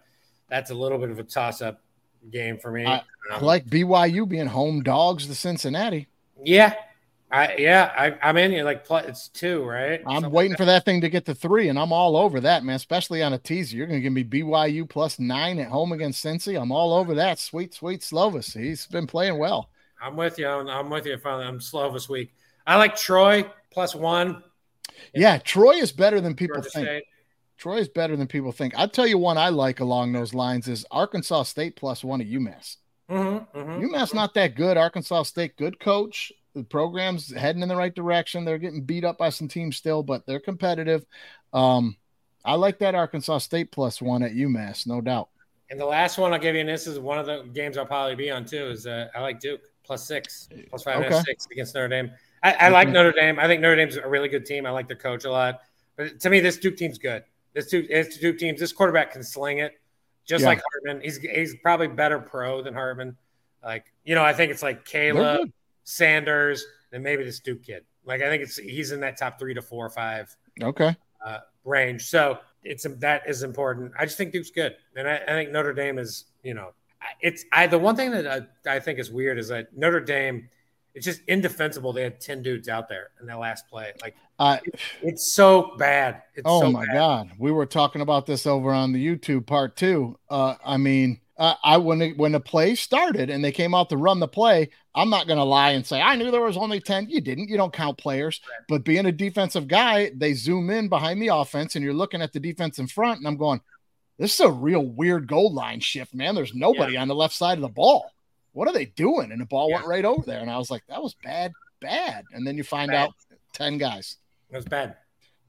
that's a little bit of a toss-up game for me. I like BYU being home dogs to Cincinnati. Yeah, I'm in here. Like it's 2, right? I'm waiting for that thing to get to 3, and I'm all over that, man. Especially on a teaser, you're going to give me BYU plus 9 at home against Cincy. I'm all over that. Sweet Slovis. He's been playing well. I'm with you. I'm with you. Finally, I'm Slovis week. I like Troy plus 1. Yeah, Troy is better than people think. Troy is better than people think. I'll tell you one I like along those lines is Arkansas State plus 1 at UMass. UMass not that good. Arkansas State, good coach. The program's heading in the right direction. They're getting beat up by some teams still, but they're competitive. I like that Arkansas State plus 1 at UMass, no doubt. And the last one I'll give you, and this is one of the games I'll probably be on too, is I like Duke plus 6, plus 5.5, 6 against Notre Dame. I like Notre Dame. I think Notre Dame's a really good team. I like their coach a lot. But to me, this Duke team's good. This quarterback can sling it, just like Hartman. He's probably better pro than Hartman. Like, I think it's like Caleb, Sanders, and maybe this Duke kid. Like, I think he's in that top 3 to 4 or 5 range. So that is important. I just think Duke's good, and I think Notre Dame is the one thing that I think is weird is that Notre Dame. It's just indefensible. They had 10 dudes out there in that last play. Like it's so bad. Oh my God. We were talking about this over on the YouTube part 2. When the play started and they came out to run the play, I'm not going to lie and say, I knew there was only 10. You didn't. You don't count players. Right. But being a defensive guy, they zoom in behind the offense and you're looking at the defense in front and I'm going, this is a real weird goal line shift, man. There's nobody on the left side of the ball. What are they doing? And the ball went right over there. And I was like, that was bad. And then you find out 10 guys. It was bad.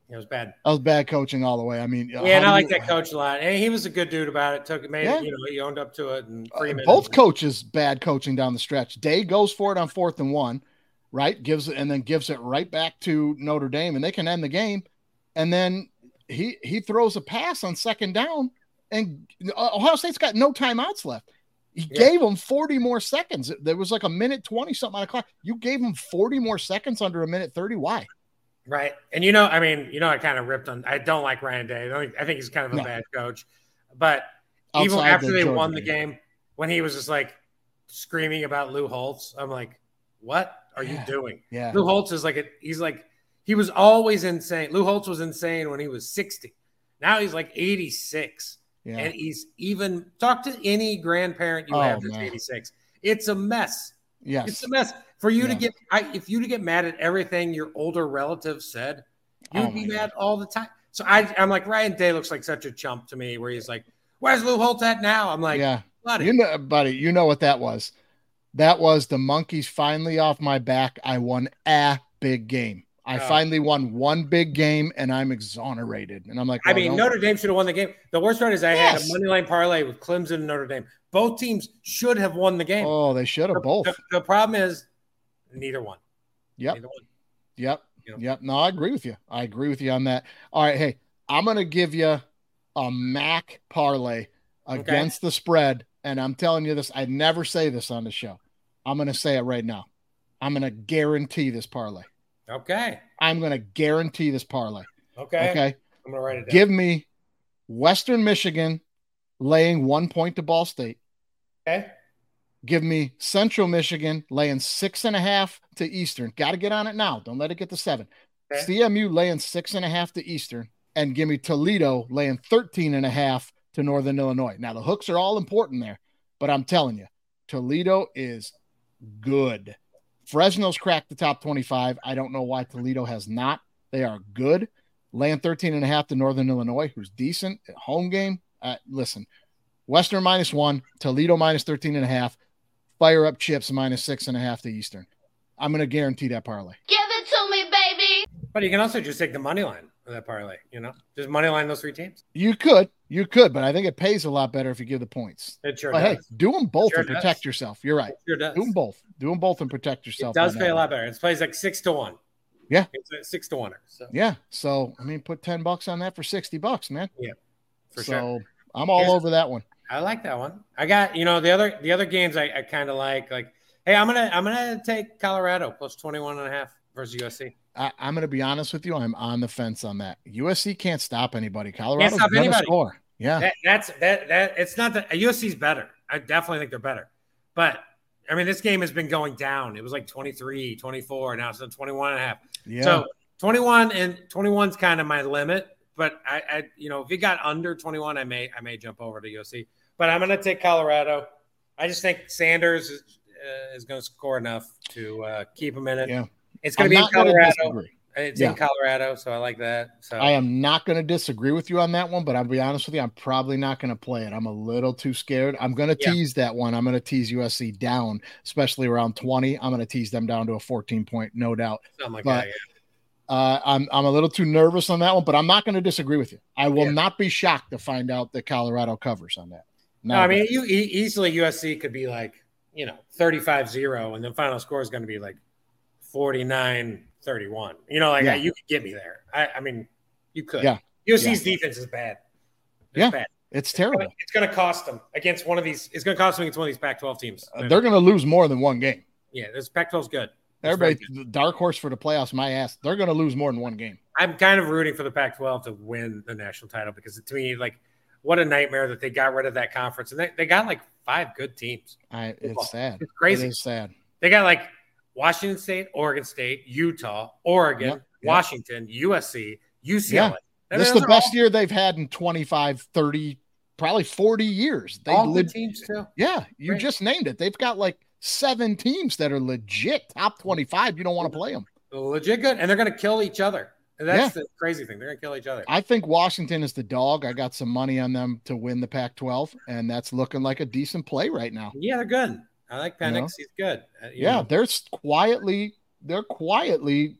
That was bad coaching all the way. I mean, and I like that coach a lot. And he was a good dude about it. He owned up to it. And both coaches, bad coaching down the stretch. Day goes for it on 4th and 1, right? Gives it right back to Notre Dame and they can end the game. And then he throws a pass on 2nd down and Ohio State's got no timeouts left. He gave them 40 more seconds. There was like a minute 20 something on the clock. You gave them 40 more seconds under a minute 30. Why? Right. And I kind of ripped on. I don't like Ryan Day. I think he's kind of a bad coach. But even after they won the game, when he was just like screaming about Lou Holtz, I'm like, what are you doing? Yeah. Lou Holtz is like he was always insane. Lou Holtz was insane when he was 60. Now he's like 86. Yeah. And he's even talk to any grandparent you have that's 86. It's a mess. Yes. It's a mess for you to get. If you to get mad at everything your older relatives said, you'd be mad all the time. So I'm like, Ryan Day looks like such a chump to me, where he's like, where's Lou Holtz at now? I'm like, buddy. You know what that was. That was the monkeys finally off my back. I won a big game. I finally won one big game, and I'm exonerated. And I'm like, Notre Dame should have won the game. The worst part is I had a money line parlay with Clemson and Notre Dame. Both teams should have won the game. Oh, they should have both. The problem is neither one. Yep. Neither one. Yep. You know? Yep. No, I agree with you. I agree with you on that. All right. Hey, I'm going to give you a MAC parlay against the spread. And I'm telling you this. I never say this on the show. I'm going to say it right now. I'm going to guarantee this parlay. Okay. I'm going to guarantee this parlay. Okay. Okay. I'm going to write it down. Give me Western Michigan laying 1 point to Ball State. Okay. Give me Central Michigan laying 6.5 to Eastern. Got to get on it now. Don't let it get to 7. Okay. CMU laying 6.5 to Eastern. And give me Toledo laying 13.5 to Northern Illinois. Now, the hooks are all important there, but I'm telling you, Toledo is good. Fresno's cracked the top 25. I don't know why Toledo has not. They are good. Laying 13.5 to Northern Illinois, who's decent at home game. Listen, Western -1, Toledo -13.5. Fire up chips -6.5 to Eastern. I'm going to guarantee that parlay. Give it to me, baby. But you can also just take the money line of that parlay, you know? Just money line those three teams. You could, but I think it pays a lot better if you give the points. It sure does. Hey, do them both and protect yourself. You're right. It sure does. Do them both and protect yourself. It does pay a lot better. It plays like 6-1. Yeah. It's a 6-1. So. Yeah. So, I mean, put $10 on that for $60, man. Yeah, for sure. So, I'm all over that one. I like that one. I got, you know, the other games I kind of like, hey, I'm going to take Colorado plus 21.5 versus USC. I'm going to be honest with you. I'm on the fence on that. USC can't stop anybody. Colorado's going to score. Yeah. That's it's not that USC's better. I definitely think they're better. But I mean, this game has been going down. It was like 23, 24, now it's at 21.5. Yeah. So 21's kind of my limit, but I you know, if it got under 21, I may jump over to USC. But I'm going to take Colorado. I just think Sanders is going to score enough to keep him in it. Yeah. It's going to be in Colorado. It's in Colorado, so I like that. So I am not going to disagree with you on that one, but I'll be honest with you, I'm probably not going to play it. I'm a little too scared. I'm going to tease that one. I'm going to tease USC down, especially around 20. I'm going to tease them down to a 14-point, no doubt. Something like that, yeah. I'm a little too nervous on that one, but I'm not going to disagree with you. I will not be shocked to find out that Colorado covers on that. No, I mean, you easily USC could be like, you know, 35-0, and the final score is going to be like 49-31. You know, like you could get me there. I mean, you could. Yeah. USC's defense is bad. It's bad. It's terrible. It's going to cost them against one of these. It's going to cost them against one of these Pac-12 teams. They're going to lose more than one game. Yeah, this Pac-12's good. Everybody, dark horse for the playoffs, my ass. They're going to lose more than one game. I'm kind of rooting for the Pac-12 to win the national title because to me, like, what a nightmare that they got rid of that conference. And they got like 5 good teams. It's sad. It's crazy. It is sad. They got like Washington State, Oregon State, Utah, Oregon, Washington, USC, UCLA. Yeah. This is the best year they've had in 25, 30, probably 40 years. They all the teams too. Yeah, you just named it. They've got like 7 teams that are legit top 25. You don't want to play them. Legit good, and they're going to kill each other. And that's the crazy thing. They're going to kill each other. I think Washington is the dog. I got some money on them to win the Pac-12, and that's looking like a decent play right now. Yeah, they're good. I like Penix. You know? He's good. They're quietly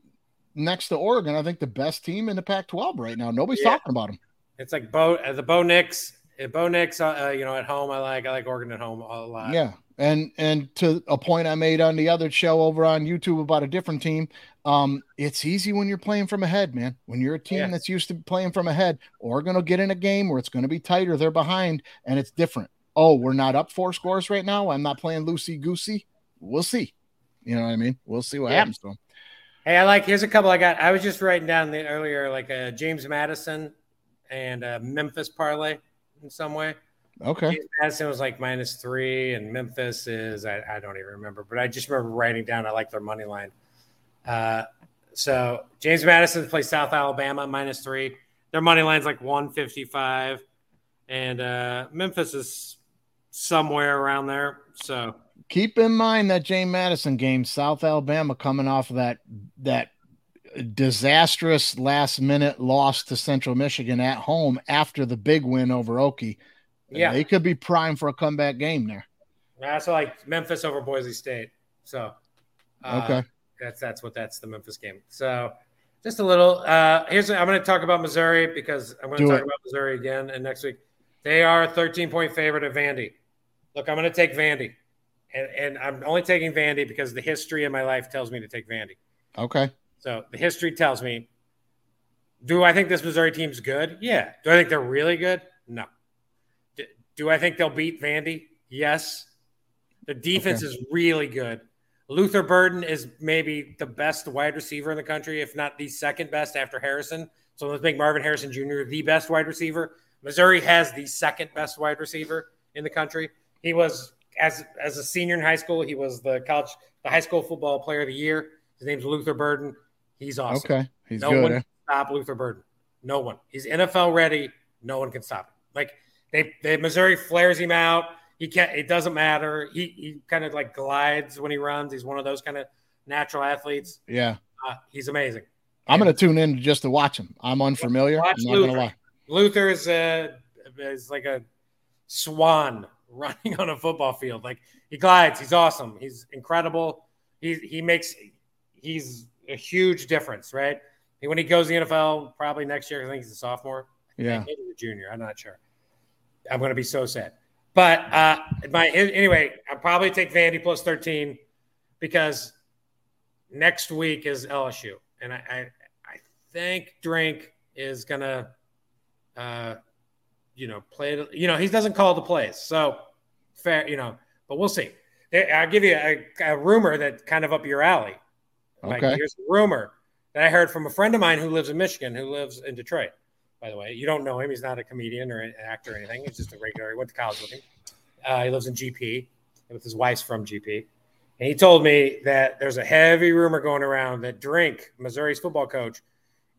next to Oregon. I think the best team in the Pac-12 right now. Nobody's talking about them. It's like Bo Nix. You know, at home, I like Oregon at home a lot. Yeah, and to a point I made on the other show over on YouTube about a different team. It's easy when you're playing from ahead, man. When you're a team that's used to playing from ahead, Oregon will get in a game where it's going to be tighter. They're behind, and it's different. Oh, we're not up 4 scores right now. I'm not playing loosey-goosey. We'll see. You know what I mean? We'll see what happens to him. Hey, here's a couple I got. I was just writing down earlier, like a James Madison and a Memphis parlay in some way. Okay. James Madison was like -3, and Memphis is, I don't even remember, but I just remember writing down I like their money line. So James Madison plays South Alabama, -3. Their money line's like 155, and Memphis is somewhere around there. So Keep in mind that James Madison game, South Alabama coming off of that disastrous last-minute loss to Central Michigan at home after the big win over Okie. Yeah. They could be primed for a comeback game there. That's like Memphis over Boise State. So, okay. That's the Memphis game. So, just a little. I'm going to talk about Missouri because I'm going to talk about Missouri again. And next week, they are a 13-point favorite of Vandy. Look, I'm going to take Vandy. And I'm only taking Vandy because the history in my life tells me to take Vandy. Okay. So the history tells me. Do I think this Missouri team's good? Yeah. Do I think they're really good? No. Do I think they'll beat Vandy? Yes. The defense is really good. Luther Burden is maybe the best wide receiver in the country, if not the second best after Harrison. So let's make Marvin Harrison Jr. the best wide receiver. Missouri has the second best wide receiver in the country. He was, as a senior in high school, he was the high school football player of the year. His name's Luther Burden. He's awesome. Okay, he's good. No one can stop Luther Burden. No one. He's NFL ready. No one can stop him. Like Missouri flares him out. He can't. It doesn't matter. He kind of like glides when he runs. He's one of those kind of natural athletes. Yeah, he's amazing. I'm going to tune in just to watch him. I'm unfamiliar. Watch I'm not Luther. Lie. Luther is like a swan running on a football field. Like he glides. He's awesome. He's incredible. He's a huge difference, right? And when he goes to the NFL, probably next year, I think he's a sophomore. Yeah, maybe a junior. I'm not sure. I'm going to be so sad. But anyway, I'll probably take Vandy plus 13 because next week is LSU. And I think Drink is going to, play. He doesn't call the plays. So, fair, but we'll see. I'll give you a rumor that kind of up your alley. Like, okay. Here's a rumor that I heard from a friend of mine who lives in Michigan, who lives in Detroit. By the way, you don't know him. He's not a comedian or an actor or anything. He's just a regular. He went to college with him. He lives in GP with his wife's from GP. And he told me that there's a heavy rumor going around that Drink, Missouri's football coach,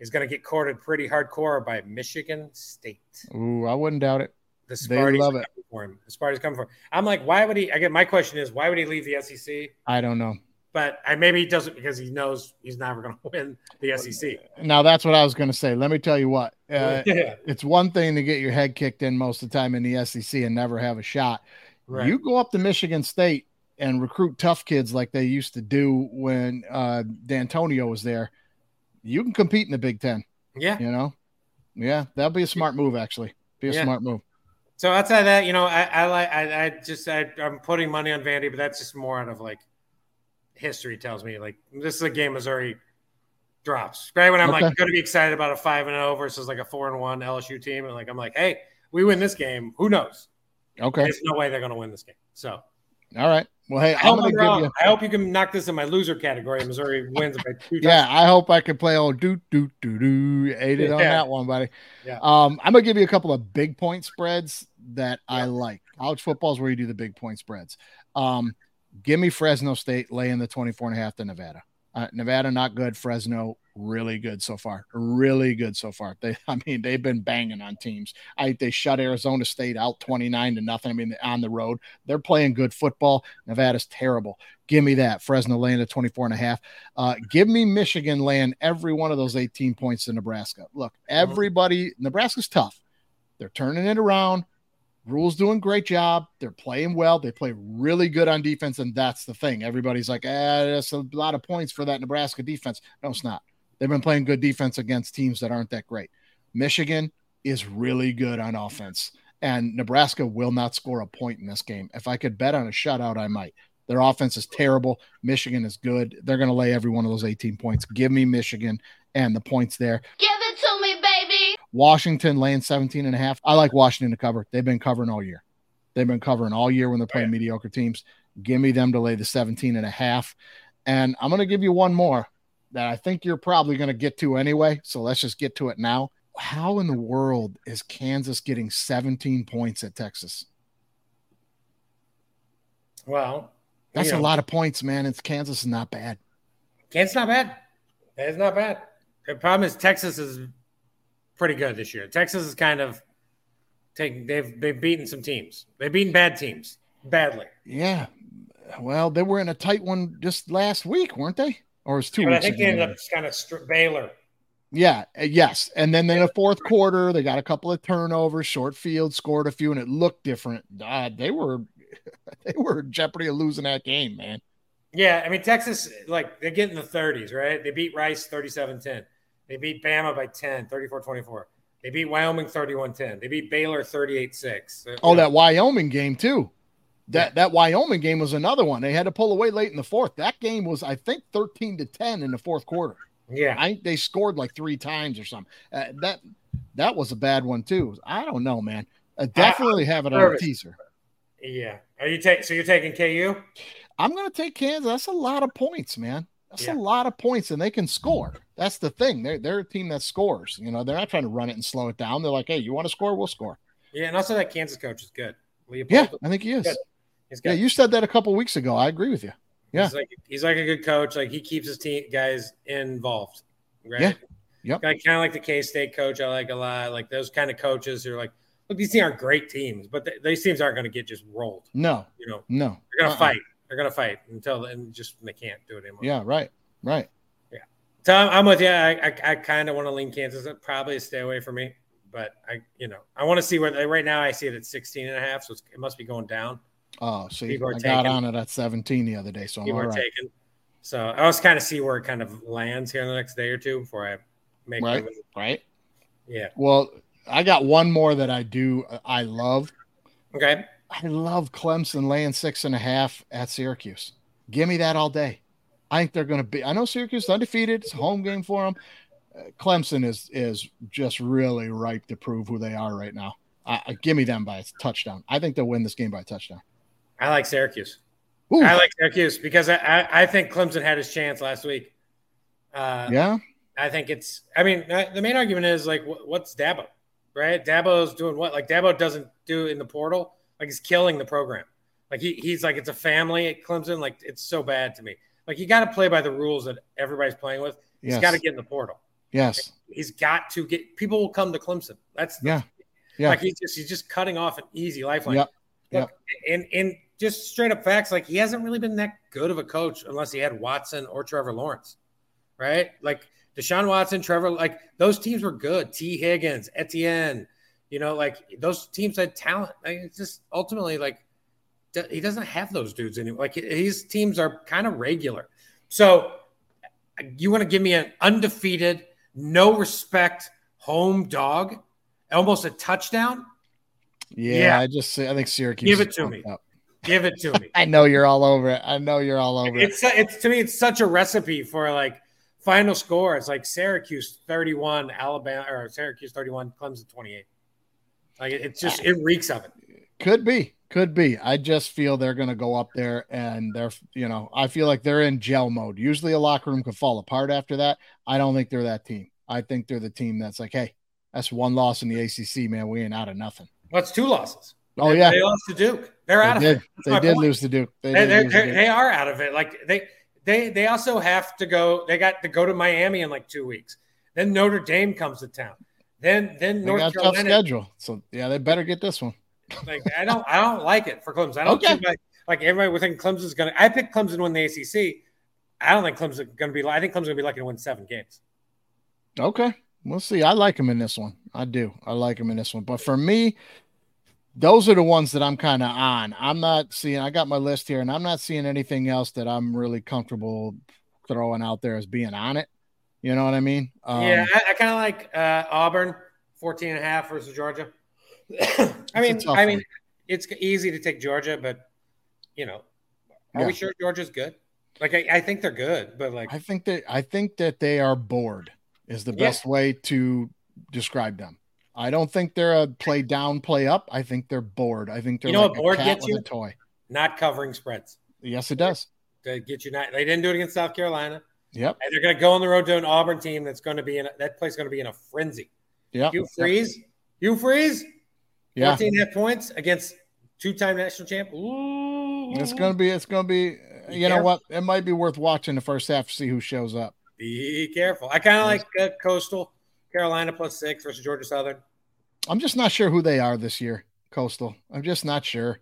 is going to get courted pretty hardcore by Michigan State. Ooh, I wouldn't doubt it. The Sparties love it. For him. The Sparties coming for him. I'm like, why would he? I get my question is, why would he leave the SEC? I don't know. But maybe he doesn't because he knows he's never going to win the SEC. Now, that's what I was going to say. Let me tell you what. It's one thing to get your head kicked in most of the time in the SEC and never have a shot. Right. You go up to Michigan State and recruit tough kids like they used to do when D'Antonio was there. You can compete in the Big Ten. Yeah. Yeah, that'll be a smart move, actually. Smart move. So outside of that, I'm putting money on Vandy, but that's just more out of like, history tells me like this is a game Missouri drops. Right when I'm like going to be excited about a 5-0 versus like a 4-1 LSU team, and like I'm like, hey, we win this game. Who knows? Okay, there's no way they're going to win this game. So, all right. Well, hey, I hope you can knock this in my loser category. Missouri wins by 2 touchdowns. Yeah, I hope I can play old ate it on that one, buddy. Yeah. I'm gonna give you a couple of big point spreads that I like. College football is where you do the big point spreads. Give me Fresno State laying the 24.5 to Nevada. Nevada, not good. Fresno, really good so far. Really good so far. They've been banging on teams. They shut Arizona State out 29-0. On the road. They're playing good football. Nevada's terrible. Give me that. Fresno laying the 24.5. Give me Michigan laying every one of those 18 points to Nebraska. Look, Nebraska's tough. They're turning it around. Rule's doing a great job. They're playing well. They play really good on defense, and that's the thing. Everybody's like, that's a lot of points for that Nebraska defense. No, it's not. They've been playing good defense against teams that aren't that great. Michigan is really good on offense, and Nebraska will not score a point in this game. If I could bet on a shutout, I might. Their offense is terrible. Michigan is good. They're going to lay every one of those 18 points. Give me Michigan and the points there. Give it to me, baby. Washington laying 17.5. I like Washington to cover. They've been covering all year. They've been covering all year when they're playing mediocre teams. Give me them to lay the 17.5. And I'm going to give you one more that I think you're probably going to get to anyway. So let's just get to it now. How in the world is Kansas getting 17 points at Texas? Well, that's a lot of points, man. Kansas is not bad. Kansas not bad. That is not bad. The problem is Texas is pretty good this year. Texas is kind of they've beaten some teams. They've beaten bad teams badly. Yeah. Well, they were in a tight one just last week, weren't they? Or it was 2 weeks ago. I think they ended up just kind of Baylor. Yeah, yes. And then in the fourth quarter, they got a couple of turnovers, short field, scored a few, and it looked different. They were in jeopardy of losing that game, man. Yeah, I mean, Texas, like, they get in the 30s, right? They beat Rice 37-10. They beat Bama by 10, 34-24. They beat Wyoming 31-10. They beat Baylor 38-6. Oh, that Wyoming game, too. That Wyoming game was another one. They had to pull away late in the fourth. That game was, I think, 13-10 in the fourth quarter. Yeah, I think they scored like 3 times or something. That was a bad one too. I don't know, man. I definitely have it on a teaser. Yeah, you're taking KU? I'm going to take Kansas. That's a lot of points, man. That's a lot of points, and they can score. That's the thing. They're a team that scores. You know, they're not trying to run it and slow it down. They're like, hey, you want to score? We'll score. Yeah, and also that Kansas coach is good. Leopold. Yeah, I think he is. He's good. Yeah, you said that a couple weeks ago. I agree with you. Yeah, he's like a good coach. Like, he keeps his team guys involved, right? Yeah, yep. Kind of like the K-State coach. I like a lot. Like those kind of coaches who are like, look, these teams aren't great teams, but these teams aren't going to get just rolled. No, you know, no, they're going to fight. They're going to fight until they can't do it anymore. Yeah, right. Yeah, Tom, I'm with you. I kind of want to lean Kansas. Probably a stay away for me, but I want to see where right now I see it at 16.5, so it must be going down. Oh, see, I got on it at 17 the other day, so I'm all right. So I always kind of see where it kind of lands here in the next day or two before I make it. Right. Yeah. Well, I got one more that I do. I love. Okay. I love Clemson laying 6.5 at Syracuse. Give me that all day. I think they're going to be. I know Syracuse is undefeated. It's a home game for them. Clemson is just really ripe to prove who they are right now. Give me them by a touchdown. I think they'll win this game by a touchdown. I like Syracuse. Ooh. I like Syracuse because I think Clemson had his chance last week. Yeah. I think it's – I mean, the main argument is, like, what's Dabo, right? Dabo's doing what? Like, Dabo doesn't do in the portal. Like, he's killing the program. Like, he's like, it's a family at Clemson. Like, it's so bad to me. Like, you got to play by the rules that everybody's playing with. He's got to get in the portal. Yes. He's got to get – people will come to Clemson. That's – yeah. Yeah. Like, he's just cutting off an easy lifeline. Yep. Look, yep. And just straight up facts, like, he hasn't really been that good of a coach unless he had Watson or Trevor Lawrence, right? Like, Deshaun Watson, Trevor, like, those teams were good. T. Higgins, Etienne, you know, like, those teams had talent. Like, it's just ultimately, like, he doesn't have those dudes anymore. Like, his teams are kind of regular. So you want to give me an undefeated, no respect home dog? Almost a touchdown. Yeah. I think Syracuse. Give it to me. Give it to me. I know you're all over it. It's to me, it's such a recipe for, like, final score. It's like Syracuse 31, Alabama, or Syracuse 31, Clemson 28. Like, it's just, it reeks of it. Could be. I just feel they're going to go up there and they're, you know, I feel like they're in gel mode. Usually a locker room can fall apart after that. I don't think they're that team. I think they're the team that's like, hey, that's one loss in the ACC, man. We ain't out of nothing. That's 2 losses. Oh, yeah. They lost to Duke. They're out of it. They did lose to Duke. They are out of it. Like, they also have to go. They got to go to Miami in like 2 weeks. Then Notre Dame comes to town. Then North Carolina. Tough schedule. So, yeah, they better get this one. Like, I don't like it for Clemson. I don't think like everybody would think Clemson's going to – I picked Clemson to win the ACC. I don't think Clemson's going to be – I think Clemson's going to be lucky to win 7 games. Okay. We'll see. I like him in this one. I do. I like him in this one. But for me, those are the ones that I'm kind of on. I'm not seeing – I got my list here, and I'm not seeing anything else that I'm really comfortable throwing out there as being on it. You know what I mean? Yeah, I kind of like Auburn, 14.5 versus Georgia. I mean, it's easy to take Georgia, but, you know, are we sure Georgia's good? Like, I think they're good, but, like – I think that they are bored. Is the best way to describe them. I don't think they're a play down, play up. I think they're bored. I think they're like a cat with a toy. Not covering spreads. Yes, it does. They get you. They didn't do it against South Carolina. Yep. And they're going to go on the road to an Auburn team that's going to be in that place. Going to be in a frenzy. Yeah. Hugh Freeze. Yeah. 14.5 points against 2-time national champ. Ooh. It's going to be. You know what? It might be worth watching the first half to see who shows up. Be careful. I kind of like Coastal, Carolina +6 versus Georgia Southern. I'm just not sure who they are this year, Coastal. I'm just not sure.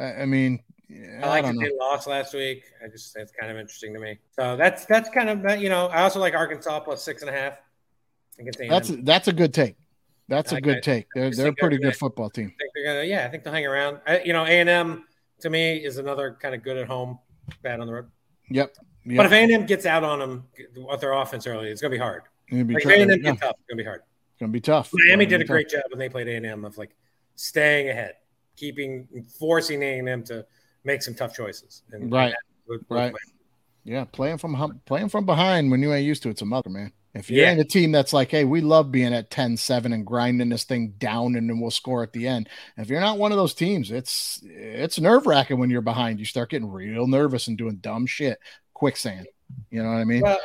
I mean, I like that they lost last week. It's kind of interesting to me. So that's kind of, you know, I also like Arkansas plus 6.5 against A&M. That's a good take. That's a good take. They're a pretty good football team. I think they're gonna, I think they'll hang around. A&M to me is another kind of good at home, bad on the road. Yep. But if A&M gets out on them with their offense early, it's gonna be hard. If A&M gets up, it's gonna be hard. It's gonna be tough. Miami did a great job when they played A&M of like staying ahead, forcing A&M to make some tough choices. And right. Yeah, playing from behind when you ain't used to it's a mother, man. If you're in a team that's like, hey, we love being at 10-7 and grinding this thing down and then we'll score at the end. If you're not one of those teams, it's nerve-wracking when you're behind. You start getting real nervous and doing dumb shit. Quicksand. You know what I mean? Well,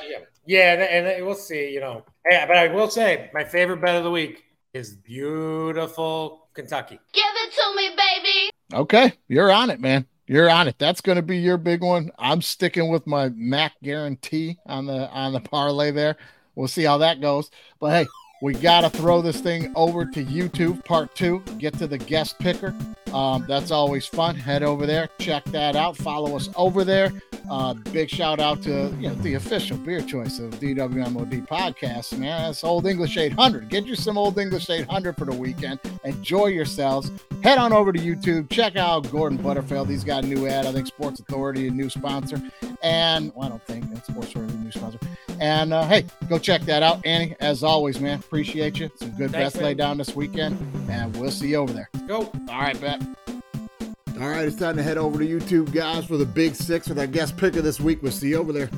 and we'll see, you know. Hey, but I will say my favorite bet of the week is beautiful Kentucky. Give it to me, baby. Okay, you're on it, man. You're on it. That's going to be your big one. I'm sticking with my Mac guarantee on the parlay there. We'll see how that goes. But, hey, we got to throw this thing over to YouTube part 2. Get to the guest picker. That's always fun. Head over there. Check that out. Follow us over there. Big shout out to the official beer choice of DWMOD podcast. Man, that's Old English 800. Get you some Old English 800 for the weekend. Enjoy yourselves. Head on over to YouTube. Check out Gordon Butterfield. He's got a new ad. I think Sports Authority, a new sponsor. And well, I don't think that's Sports Authority, a new sponsor. And, hey, go check that out. Annie, as always, man, appreciate you. Some good bets laid down this weekend. And we'll see you over there. Go. All right, bet. All right, it's time to head over to YouTube, guys, for the Big 6 with our guest picker this week. We'll see you over there.